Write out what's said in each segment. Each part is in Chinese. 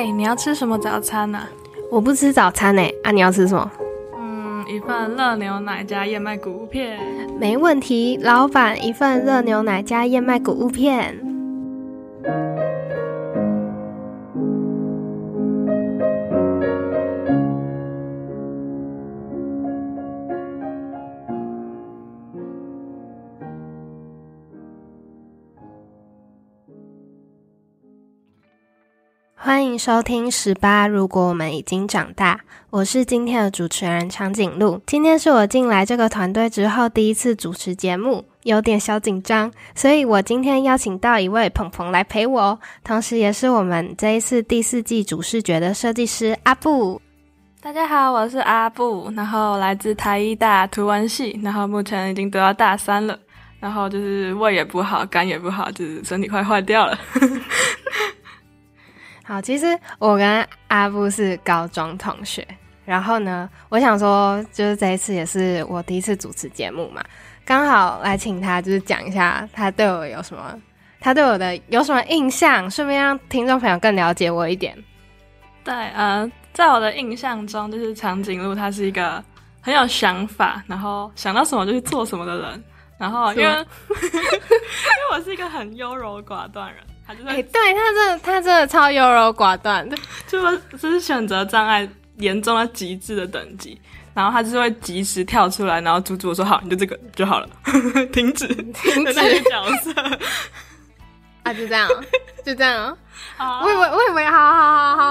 你要吃什么早餐啊？我不吃早餐你要吃什么？一份热牛奶加燕麦谷物片。没问题，老板，一份热牛奶加燕麦谷物片。欢迎收听18如果我们已经长大，我是今天的主持人长颈鹿。今天是我进来这个团队之后第一次主持节目，有点小紧张，所以我今天邀请到一位鹏鹏来陪我，同时也是我们这一次第四季主视觉的设计师阿布。大家好，我是阿布，然后来自台医大图文系，然后目前已经读到大三了，然后就是胃也不好，肝也不好，就是身体快坏掉了。好，其实我跟阿布是高中同学，然后呢，我想说就是这一次也是我第一次主持节目嘛，刚好来请他就是讲一下他对我的有什么印象，顺便让听众朋友更了解我一点。对，在我的印象中，就是长颈鹿他是一个很有想法，然后想到什么就去做什么的人，然后因为我是一个很优柔寡断人。对，他真的超优柔寡断的，就是选择障碍严重到极致的等级，然后他就是会及时跳出来，然后阻止我说好，你就这个就好了，停止的那个角色啊，就这样好，我以为好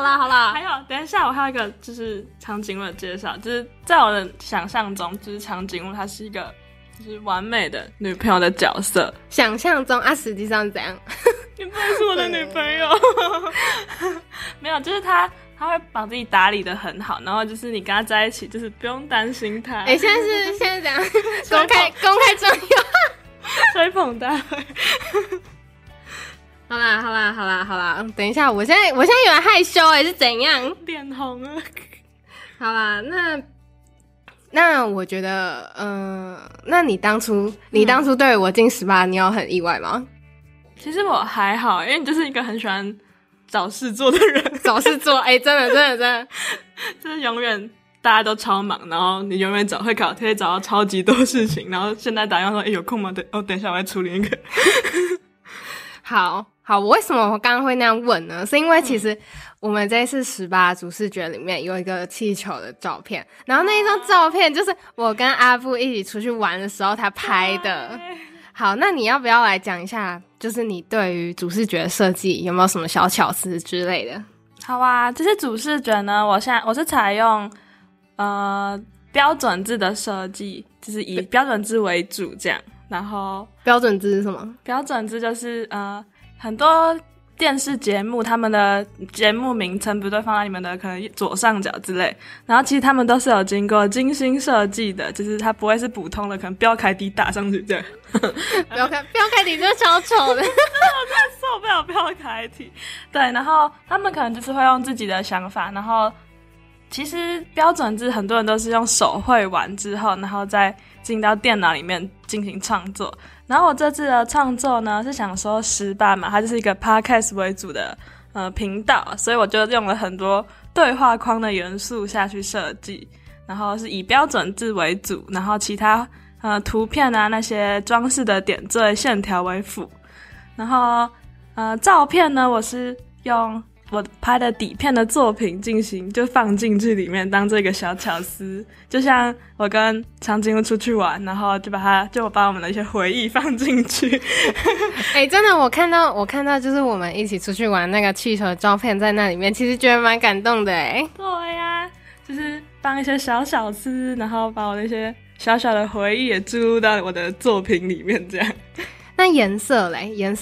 啦。还有，等一下我还有一个就是长颈鹿的介绍，就是在我的想象中，就是长颈鹿它是一个就是完美的女朋友的角色，想象中啊，实际上怎样？你不是我的女朋友。没有，就是他会把自己打理得很好，然后就是你跟他在一起就是不用担心他。现在怎样？公开征友，吹捧大会。好啦，等一下，我现在有点害羞是怎样？脸红啊！好啦，那我觉得，那你当初对我进18，你有很意外吗？其实我还好，因为你就是一个很喜欢找事做的人。找事做，真的，就是永远大家都超忙，然后你永远会找到超级多事情，然后现在打电话说，有空吗？等一下我来处理那个。好，我为什么我刚刚会那样问呢？是因为其实我们这一次18主视觉里面有一个气球的照片，然后那一张照片就是我跟阿布一起出去玩的时候他拍的。好，那你要不要来讲一下，就是你对于主视觉设计有没有什么小巧思之类的？好啊，这些主视觉呢，我是采用标准字的设计，就是以标准字为主这样。然后标准字是什么？标准字就是很多电视节目他们的节目名称不对，放在你们的可能左上角之类，然后其实他们都是有经过精心设计的，就是它不会是普通的可能标楷体打上去这样。标楷体真的超丑的。真的，我真的受不了标楷体。对，然后他们可能就是会用自己的想法，然后其实标准字很多人都是用手绘完之后，然后再进到电脑里面进行创作。然后我这次的创作呢，是想说18嘛，它就是一个 podcast 为主的频道，所以我就用了很多对话框的元素下去设计，然后是以标准字为主，然后其他图片啊那些装饰的点缀线条为辅。然后照片呢，我是用我拍的底片的作品进行就放进去里面当这个小巧思，就像我跟长颈鹿出去玩，然后就把我们的一些回忆放进去。真的，我看到就是我们一起出去玩那个气球的照片在那里面，其实觉得蛮感动的对啊，就是放一些小巧思，然后把我的一些小小的回忆也注入到我的作品里面这样。那颜色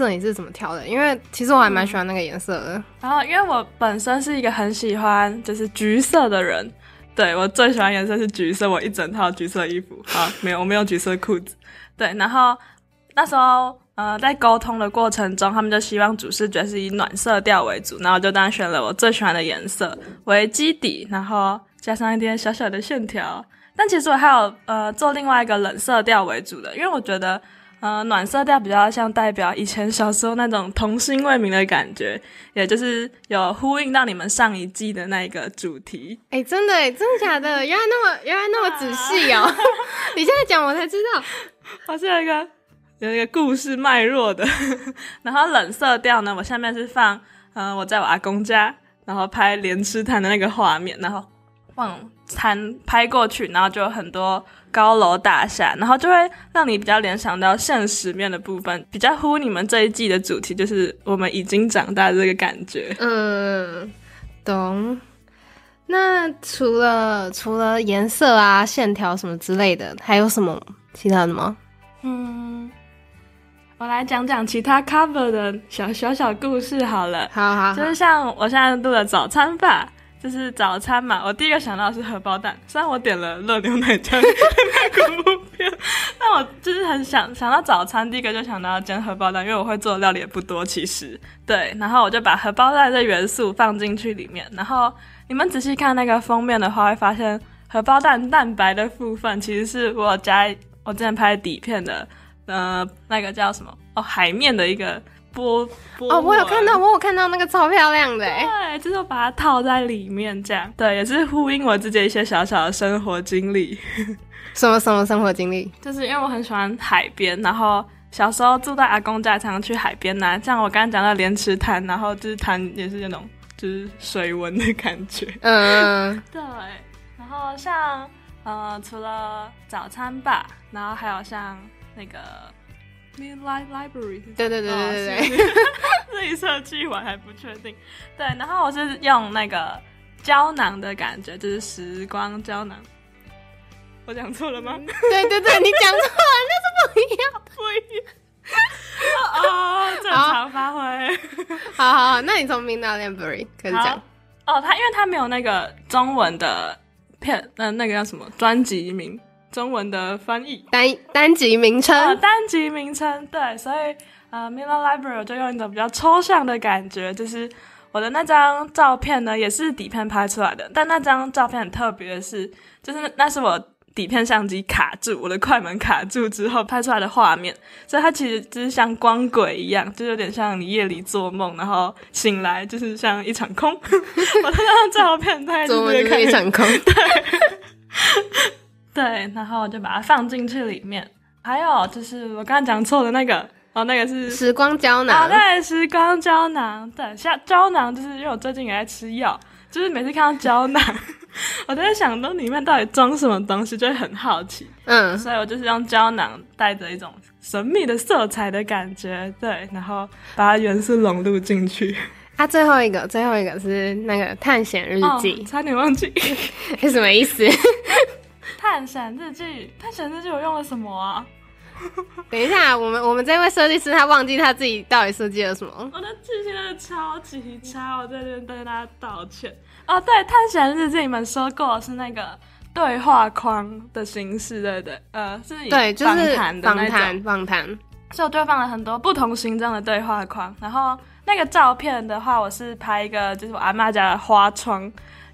你是怎么挑的？因为其实我还蛮喜欢那个颜色的。然后因为我本身是一个很喜欢就是橘色的人，对，我最喜欢颜色是橘色，我一整套橘色衣服啊，没有，我没有橘色裤子。对，然后那时候在沟通的过程中，他们就希望主视觉是以暖色调为主，然后就当然选了我最喜欢的颜色为基底，然后加上一点小小的线条。但其实我还有做另外一个冷色调为主的，因为我觉得暖色调比较像代表以前小时候那种童心未泯的感觉，也就是有呼应到你们上一季的那个主题。哎、欸，真的耶，真的假的？原来那么仔细哦、喔！你现在讲我才知道，我是有一个故事脉络的。然后冷色调呢，我下面是放我在我阿公家，然后拍莲池潭的那个画面，然后往餐拍过去，然后就有很多高楼大厦，然后就会让你比较联想到现实面的部分，比较呼你们这一季的主题，就是我们已经长大的这个感觉。嗯，懂。那除了颜色啊、线条什么之类的，还有什么其他的吗？嗯，我来讲讲其他 cover 的小故事好了。好，就是像我现在录的早餐吧。就是早餐嘛，我第一个想到的是荷包蛋，虽然我点了热牛奶酱跟蘑菇片，但我就是很想到早餐，第一个就想到煎荷包蛋，因为我会做的料理也不多其实。对，然后我就把荷包蛋的元素放进去里面，然后你们仔细看那个封面的话，会发现荷包蛋蛋白的部分其实是我之前拍底片的那个叫什么海绵的一个波哦，我有看到那个超漂亮的耶。对，就是我把它套在里面这样。对，也是呼应我自己一些小小的生活经历。什么生活经历？就是因为我很喜欢海边，然后小时候住在阿公家，常常去海边啊，像我刚刚讲到莲池潭，然后就是潭也是那种就是水纹的感觉。嗯，对。然后像除了早餐吧，然后还有像那个Mila Library， 对，自己设计完还不确定。对，然后我是用那个胶囊的感觉，就是时光胶囊。我讲错了吗？对，你讲错了，那是不一样。哦，正常发挥。好，那你从 Mila Library 开始讲。哦，他因为他没有那个中文的片，那个叫什么专辑名？中文的翻译单集名称，单集名称。对，所以Mila Library 我就用一种比较抽象的感觉，就是我的那张照片呢也是底片拍出来的，但那张照片很特别的是，就是那是我底片相机卡住，我的快门卡住之后拍出来的画面，所以它其实就是像光轨一样，就有点像你夜里做梦然后醒来就是像一场空。我的那张照片它做梦就是一场空。对。对，然后我就把它放进去里面。还有就是我刚才讲错的那个那个是时光胶囊。对，时光胶囊。对，像胶囊，就是因为我最近也在吃药，就是每次看到胶囊我都在想到里面到底装什么东西，就会很好奇。嗯，所以我就是用胶囊带着一种神秘的色彩的感觉。对，然后把它元素融入进去。最后一个是那个探险日记。差点忘记。是什么意思？探险日记我用了什么啊？等一下，我们这位设计师他忘记他自己到底设计了什么。我的记性真的超级差，我在这边跟大家道歉。哦，对，探险日记你们说过是那个对话框的形式，对不对？是对，就是访谈。所以我就放了很多不同形状的对话框。然后那个照片的话，我是拍一个就是我阿嬷家的花窗，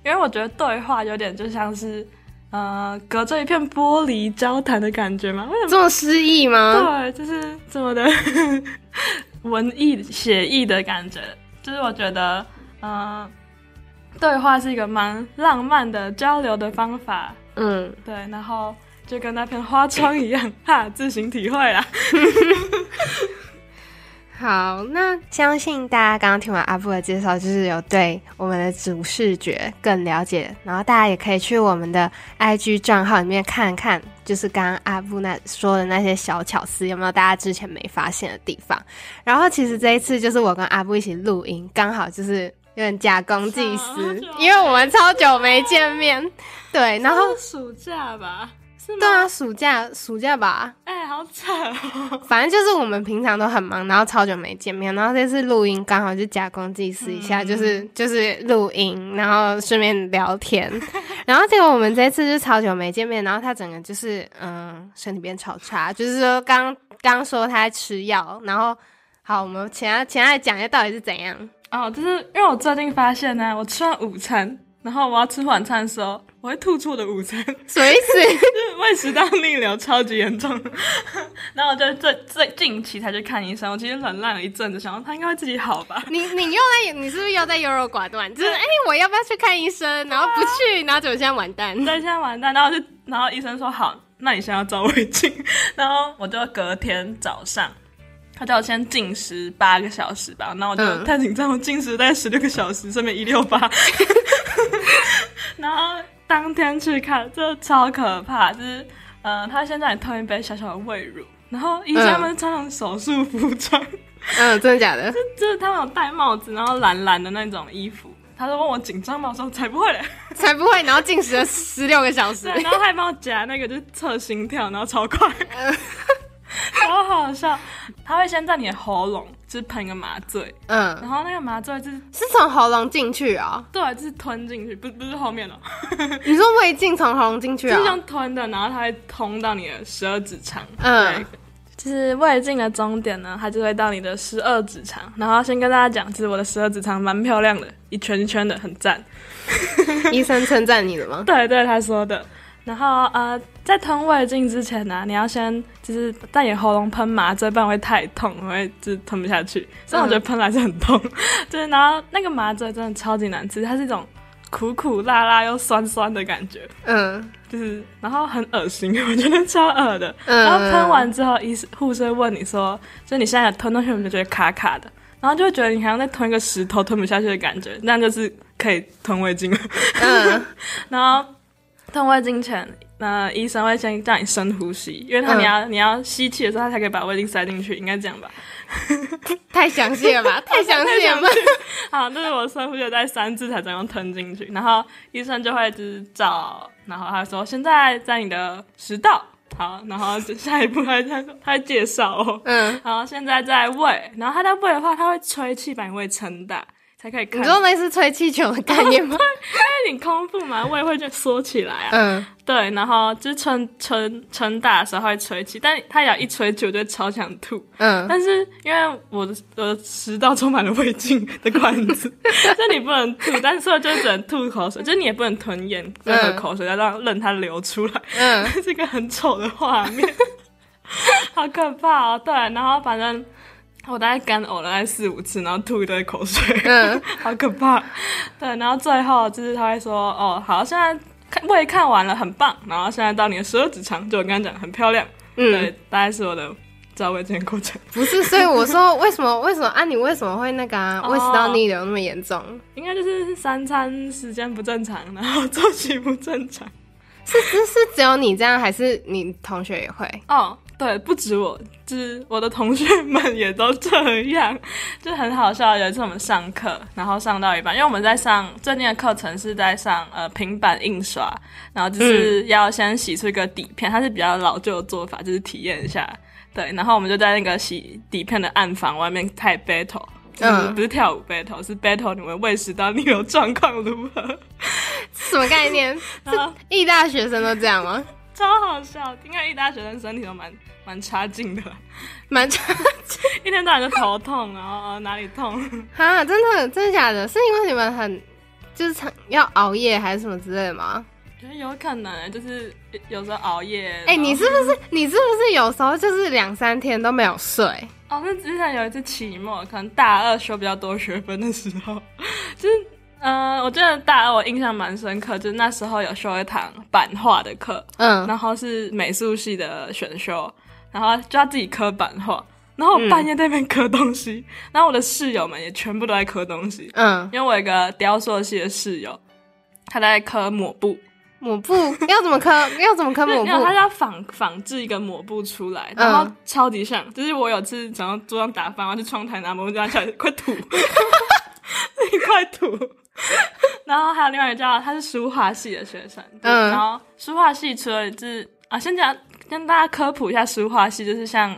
因为我觉得对话有点就像是。隔着一片玻璃交谈的感觉吗？为什么这么诗意吗？对，就是这么的文艺写意的感觉。就是我觉得，对话是一个蛮浪漫的交流的方法。嗯，对，然后就跟那片花窗一样，哈，自行体会啦。好，那相信大家刚刚听完阿布的介绍，就是有对我们的主视觉更了解，然后大家也可以去我们的 IG 账号里面看看，就是刚刚阿布说的那些小巧思有没有大家之前没发现的地方。然后其实这一次就是我跟阿布一起录音，刚好就是有点假公济私，因为我们超久没见面。对，然后暑假吧。对啊，暑假吧。好惨哦。反正就是我们平常都很忙，然后超久没见面，然后这次录音刚好就假公济私一下，就是录音，然后顺便聊天。然后结果我们这次就超久没见面，然后他整个就是身体变超差，就是说刚说他在吃药，然后好，我们请他来讲一下到底是怎样。就是因为我最近发现呢，我吃完午餐。然后我要吃晚餐的时候，我会吐出我的午餐。什么意思？就是胃食道逆流超级严重。然后我就最近期才去看医生，我其实软烂了一阵子，想说他应该会自己好吧。你是不是又在优柔寡断？就是我要不要去看医生？然后不去，然后怎么现在完蛋？对，现在完蛋。然后医生说好，那你现在要照胃镜。然后我就隔天早上。他叫我先禁食8个小时吧，然后我就太紧张，我禁食大概16个小时，顺便168。然后当天去看，这超可怕，就是他先让你吞一杯小小的胃乳，然后医生们穿上手术服装，真的假的？就是他们有戴帽子，然后蓝蓝的那种衣服。他说问我紧张吗？我说才不会嘞，才不会。然后禁食了16个小时，然后还帮我夹那个就是测心跳，然后超快。超好笑，他会先在你的喉咙就是喷一个麻醉，然后那个麻醉是从喉咙进去啊、哦？对，就是吞进去，不是后面的、哦。你说胃镜从喉咙进去啊、哦？就是用吞的，然后它会通到你的12指肠。对，就是胃镜的终点呢，它就会到你的12指肠。然后先跟大家讲，就是我的12指肠蛮漂亮的，一圈一圈的，很赞。医生称赞你的吗？对对，他说的。然后在吞胃镜之前呢、啊，你要先就是在你喉咙喷麻醉，不然会太痛，我会就是吞不下去。所以我觉得喷来是很痛，就是然后那个麻醉真的超级难吃，它是一种苦苦辣辣又酸酸的感觉，就是然后很恶心，我觉得超恶的。然后喷完之后，护士会问你说，就你现在吞东西，我就觉得卡卡的，然后就会觉得你好像在吞一个石头，吞不下去的感觉，那样就是可以吞胃镜了。然后。吞胃镜前，医生会先让你深呼吸，因为你要吸气的时候，他才可以把胃镜塞进去，应该这样吧？太详细了吧？太详细了吧？好，就是我深呼吸在3次才能用吞进去，然后医生就会就是找，然后他说现在在你的食道，好，然后下一步他会介绍哦，然后现在在胃，然后他在胃的话，他会吹气把你胃撑大。才可以看。你说那是吹气球的概念吗？因为你空腹嘛，胃会就缩起来啊。对，然后就是撑大的时候它会吹气，但它也一吹气我就超想吐。但是因为我的食道充满了胃镜的管子，所以你不能吐，但是我就只能吐口水，就是你也不能吞咽任何口水，要让它流出来。这是一个很丑的画面，好可怕哦。对，然后反正。我大概干呕了大概4-5次，然后吐一堆口水，好可怕。对，然后最后就是他会说，哦，好，现在胃看完了，很棒。然后现在到你的12指肠，就我刚刚讲，很漂亮。对，大概是我的照胃镜过程。不是，所以我说为什么啊？你为什么会那个啊？胃食道逆流那么严重？应该就是3餐时间不正常，然后作息不正常。是只有你这样，还是你同学也会？哦。对，不止我，就是我的同学们也都这样，就很好笑。有一次我们上课，然后上到一半，因为我们在上最近的课程是在上平板印刷，然后就是要先洗出一个底片，它是比较老旧的做法，就是体验一下。对，然后我们就在那个洗底片的暗房外面太 battle。不是跳舞 battle， 是 battle 你们胃食道逆流状况如何？什么概念？义大学生都这样吗？超好笑，应该一大学生身体都蛮差劲的，蛮差劲，一天到晚就头痛，然后哪里痛？哈，真的假的？是因为你们很就是要熬夜还是什么之类的吗？觉得有可能，就是有时候熬夜。你是不是有时候就是2-3天都没有睡？哦，是之前有一次期末，可能大2修比较多学分的时候，就是。我记得大2我印象蛮深刻，就是那时候有修一堂版画的课，然后是美术系的选修，然后就要自己刻版画，然后我半夜在那边刻东西，然后我的室友们也全部都在刻东西，因为我有一个雕塑系的室友，他在刻抹布要怎么刻抹布？他要仿制一个抹布出来，然后超级像，就是我有次想要桌上打翻，然后去窗台拿抹布就拿起来，快吐，一块土。然后还有另外一个叫他是书画系的学生，然后书画系除了就是啊，先讲跟大家科普一下，书画系就是像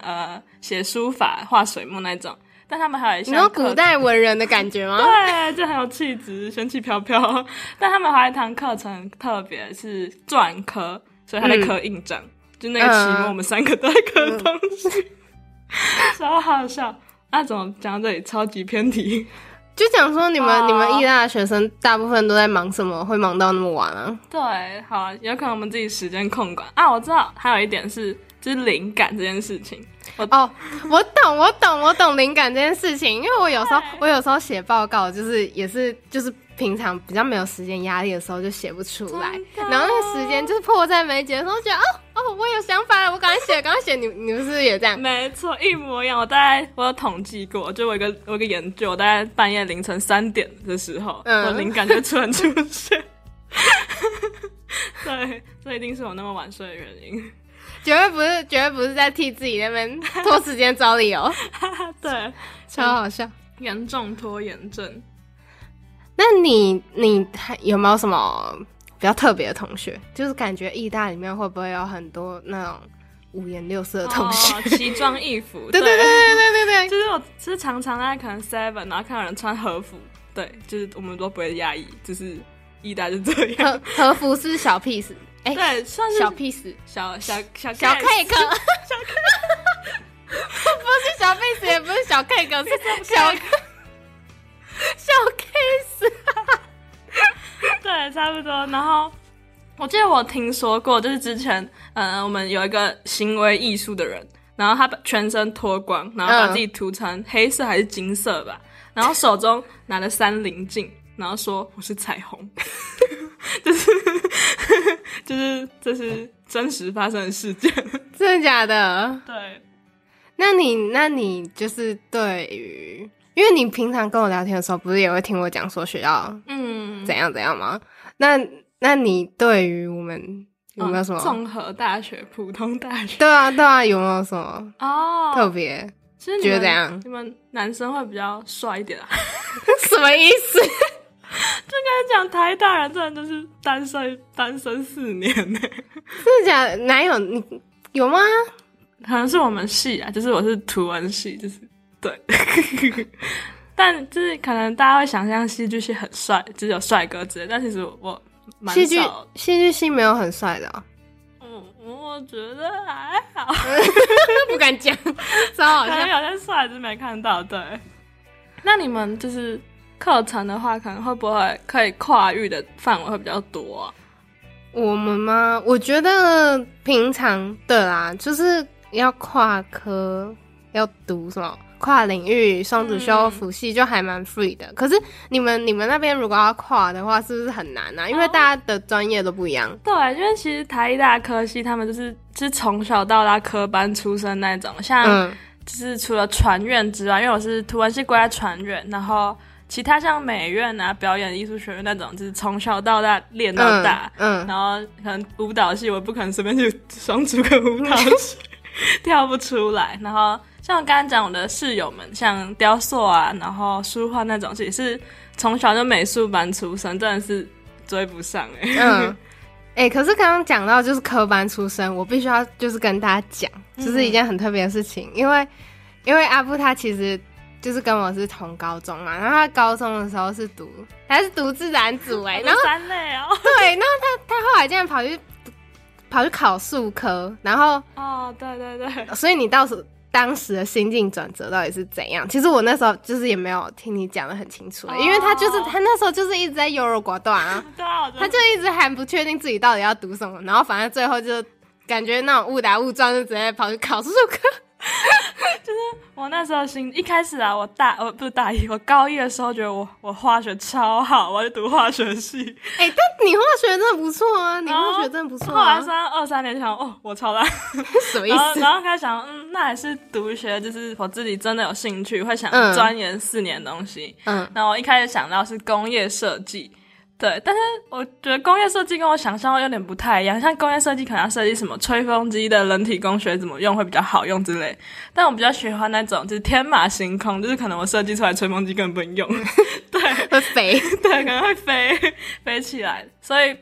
写书法、画水墨那种，但他们还有一项，你说古代文人的感觉吗？对，就很有气质，仙气飘飘。但他们还有一堂课程特别是篆刻，所以他在刻印章，就那个期末我们3个都在刻东西，超好笑。怎么讲到这里超级偏题？就讲说你们艺大的学生大部分都在忙什么，会忙到那么晚啊？对，好啊，有可能我们自己时间控管啊。我知道，还有一点是就是灵感这件事情。我懂灵感这件事情，因为我有时候写报告就是平常比较没有时间压力的时候就写不出来，然后那个时间就是迫在眉睫的时候，觉得我有想法了，我赶快写。你不是也这样？没错，一模一样。我有统计过，就我有一个研究，我大概半夜凌晨3点的时候，我灵感就突然出现。对，这一定是我那么晚睡的原因。绝对不是在替自己那边拖时间找理由。对，超好笑，严重拖延症。那你有没有什么比较特别的同学？就是感觉艺大里面会不会有很多那种五颜六色的同学，奇装异服？对对对对对对，就是我就是常常在可能 Seven， 然后看到人穿和服，对，就是我们都不会压抑，就是艺大就这样。和服是小屁事，哎、欸，对，算是小屁事，小 cake， 不是小屁事，也不是小 cake， 是小 case， 对，差不多。然后我记得我听说过，就是之前我们有一个行为艺术的人，然后他全身脱光，然后把自己涂成黑色还是金色吧，然后手中拿着3棱镜，然后说我是彩虹。就是这是真实发生的事件。真的假的？对。那你就是对于，因为你平常跟我聊天的时候不是也会听我讲说学校怎样怎样吗？那你对于我们有没有什么综合大学、普通大学？对啊对啊，有没有什么特别？觉得怎样？你们男生会比较帅一点啊？什么意思？就跟你讲，台大人真的就是单身4年呢。真的假的？哪有？你有吗？可能是我们系啊，就是我是图文系，就是。对，但就是可能大家会想象戏剧系很帅，就是有帅哥之类，但其实我蛮少戏剧系没有很帅的、哦、我觉得还好。不敢讲，超好笑。可能有些帅就是没看到。对，那你们就是课程的话，可能会不会可以跨域的范围会比较多、啊、我们吗？我觉得平常对啦，就是要跨科，要读什么跨领域双主修辅系就还蛮 free 的。可是你们那边如果要跨的话，是不是很难啊？因为大家的专业都不一样。对，因为其实台艺大科系他们就是从小到大科班出身那种，像、就是除了传院之外，因为我是图文系归在传院，然后其他像美院啊、表演艺术学院那种，就是从小到大练到大。然后可能舞蹈系，我不可能随便去双主跟舞蹈系。跳不出来。然后像刚刚讲我的室友们，像雕塑啊，然后书画那种，也是从小就美术班出身，真的是追不上。可是刚刚讲到就是科班出身，我必须要就是跟大家讲，就是一件很特别的事情，因为阿布他其实就是跟我是同高中嘛，然后他高中的时候还是读自然组哎、欸，然后三类哦，对，然后他后来竟然跑去考数科，然后对对对，所以你到时当时的心境转折到底是怎样？其实我那时候就是也没有听你讲得很清楚、因为他那时候就是一直在优柔寡断啊，对啊，他就一直还不确定自己到底要读什么，然后反正最后就感觉那种误打误撞就直接跑去考数科。就是我那时候一开始啊，我高一的时候觉得我化学超好，我就读化学系。但你化学真的不错啊，你化学真的不错啊。后来2、3年想，我超烂。什么意思？然后开始想，那还是读学，就是我自己真的有兴趣，会想钻研4年的东西。然后我一开始想到是工业设计。对，但是我觉得工业设计跟我想象有点不太一样，像工业设计可能要设计什么吹风机的人体工学怎么用会比较好用之类，但我比较喜欢那种就是天马行空，就是可能我设计出来吹风机根本不用。对，会飞。对，可能会飞起来。所以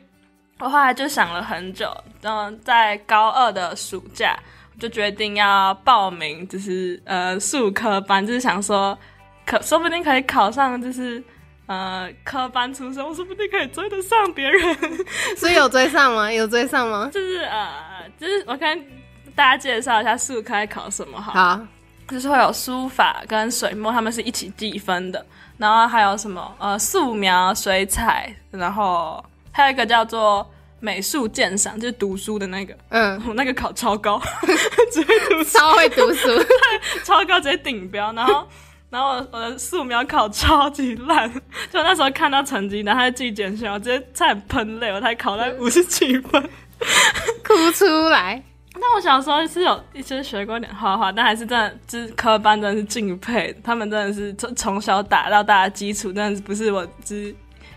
我后来就想了很久，然后在高2的暑假我就决定要报名，就是数科班，就是想说说不定可以考上，就是科班出身，我说不定可以追得上别人。所以有追上吗？有追上吗？就是我看大家介绍一下数科考什么好。就是会有书法跟水墨，他们是一起计分的。然后还有什么素描、水彩，然后还有一个叫做美术鉴赏，就是读书的那个。嗯，我那个考超高，只会读书，超会读书，超高直接顶标。然后我的素描考超级烂，就那时候看到成绩，然后他寄简讯，我直接差点喷泪，我才考了57分，哭出来。但我小时候是有一些学过点画画，但还是真的，就是科班真的是敬佩，他们真的是从小打到大的基础，真的不是我只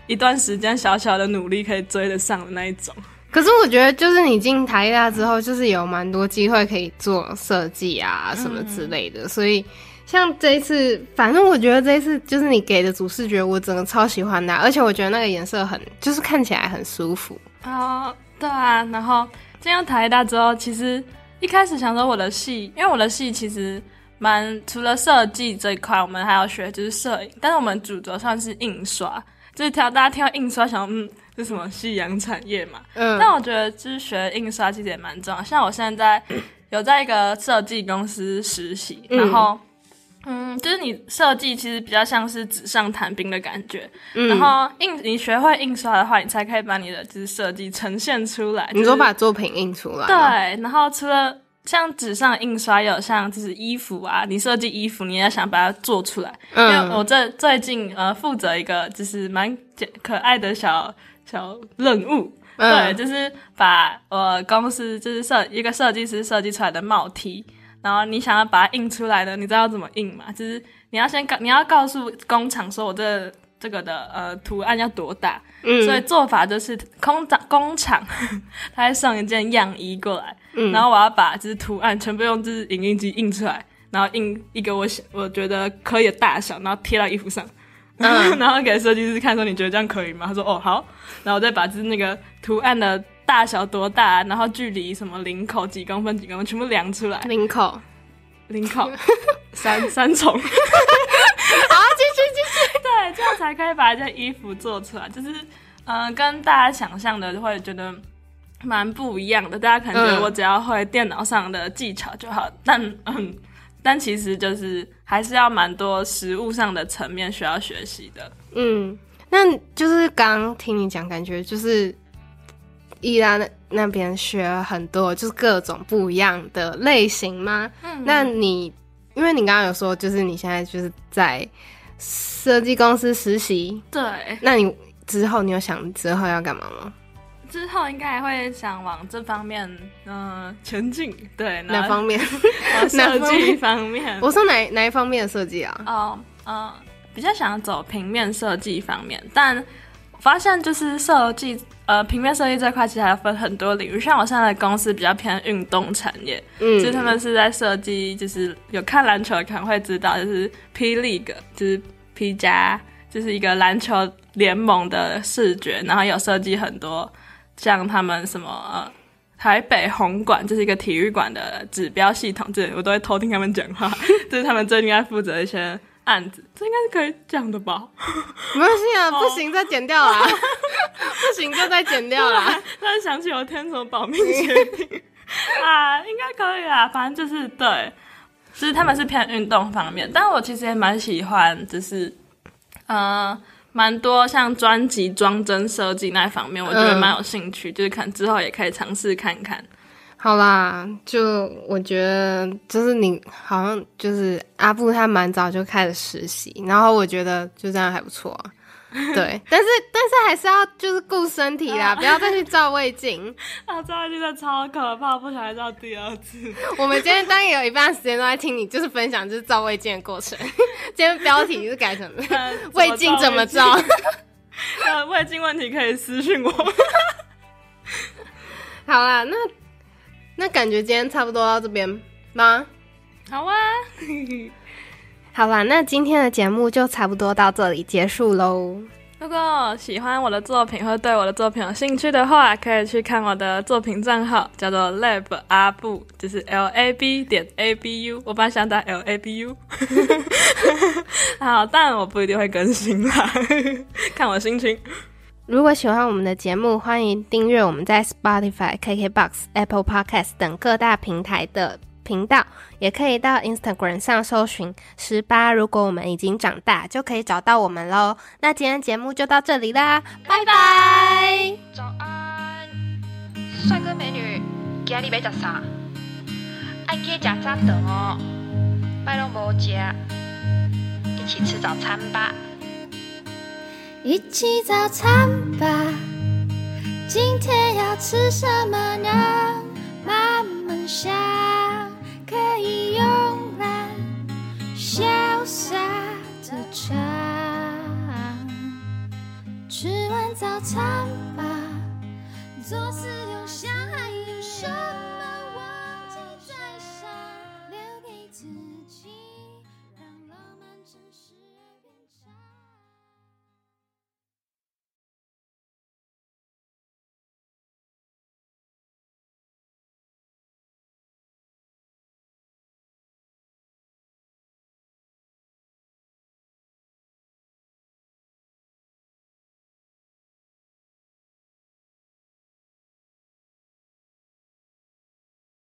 一段时间小小的努力可以追得上的那一种。可是我觉得就是你进台大之后，就是有蛮多机会可以做设计啊什么之类的，所以像这一次，反正我觉得这一次就是你给的主视觉我整个超喜欢的，而且我觉得那个颜色很就是看起来很舒服。哦，对啊，然后进到台大之后，其实一开始想说我的系，因为我的系其实蛮除了设计这一块，我们还要学就是摄影，但是我们主轴算是印刷，就是大家听到印刷想是什么夕阳产业嘛。嗯，但我觉得就是学印刷其实也蛮重要，像我现在有在一个设计公司实习，然后就是你设计其实比较像是纸上谈兵的感觉，然后你学会印刷的话，你才可以把你的就是设计呈现出来，你说把作品印出来。对，然后除了像纸上印刷，也有像就是衣服啊，你设计衣服你也想把它做出来。因为我最近负责一个就是蛮可爱的小任务。对，就是把公司就是一个设计师设计出来的帽 T，然后你想要把它印出来的，你知道要怎么印吗？就是你要告诉工厂说我这个的图案要多大。所以做法就是工厂他会送一件样衣过来，然后我要把就是图案全部用就是影印机印出来，然后印一个我觉得可以的大小，然后贴到衣服上。然后给设计师看说你觉得这样可以吗？他说哦好，然后我再把就是那个图案的大小多大，然后距离什么领口几公分几公分全部量出来。领口三重。好，继续继续。对，这样才可以把这衣服做出来，就是跟大家想象的会觉得蛮不一样的。大家可能觉得我只要会电脑上的技巧就好，但其实就是还是要蛮多实务上的层面需要学习的。那就是刚听你讲，感觉就是宜兰那边学很多就是各种不一样的类型吗？那你因为你刚刚有说就是你现在就是在设计公司实习，对，那你之后你有想之后要干嘛吗？之后应该会想往这方面前进。对，哪方面？设计方面。我说哪一方面的设计啊？比较想走平面设计方面，但发现就是设计平面设计这块其实还分很多领域，像我现在的公司比较偏运动产业，就是他们是在设计，就是有看篮球可能会知道，就是 P League 就是 P 加，就是一个篮球联盟的视觉，然后有设计很多像他们什么台北红馆，就是一个体育馆的指标系统，这我都会偷听他们讲话，就是他们最近在负责一些案子，这应该是可以讲的吧？没关系啊，不行再剪掉啦，不行就再剪掉啦。突然想起我天什么保命协定啊，应该可以啦。反正就是对，就是他们是偏运动方面，但我其实也蛮喜欢，就是蛮多像专辑装帧设计那方面，我觉得蛮有兴趣，就是可能之后也可以尝试看看。好啦，就我觉得就是你好像就是阿布他蛮早就开始实习，然后我觉得就这样还不错啊。对，但是还是要就是顾身体啦，不要再去照胃镜。照胃镜真的超可怕，不想再照第二次。我们今天当然有一半时间都在听你就是分享就是照胃镜的过程。今天标题是改成胃镜怎么照？胃镜问题可以私讯我。好啦，那感觉今天差不多到这边吗？好啊。好啦，那今天的节目就差不多到这里结束咯。如果喜欢我的作品或对我的作品有兴趣的话，可以去看我的作品账号，叫做 lab.abu， 就是 lab.abu， 我本来想打 labu， 好，但我不一定会更新啦，看我心情。如果喜欢我们的节目，欢迎订阅我们在 Spotify、KKBox、Apple Podcast 等各大平台的频道，也可以到 Instagram 上搜寻18如果我们已经长大，就可以找到我们咯。那今天节目就到这里啦，拜拜。早安，帅哥美女，今日要吃啥？爱去吃早餐哦，拜拢无吃，一起吃早餐吧。一起早餐吧，今天要吃什么呢？慢慢想，可以慵懒潇洒的唱。吃完早餐吧，做事。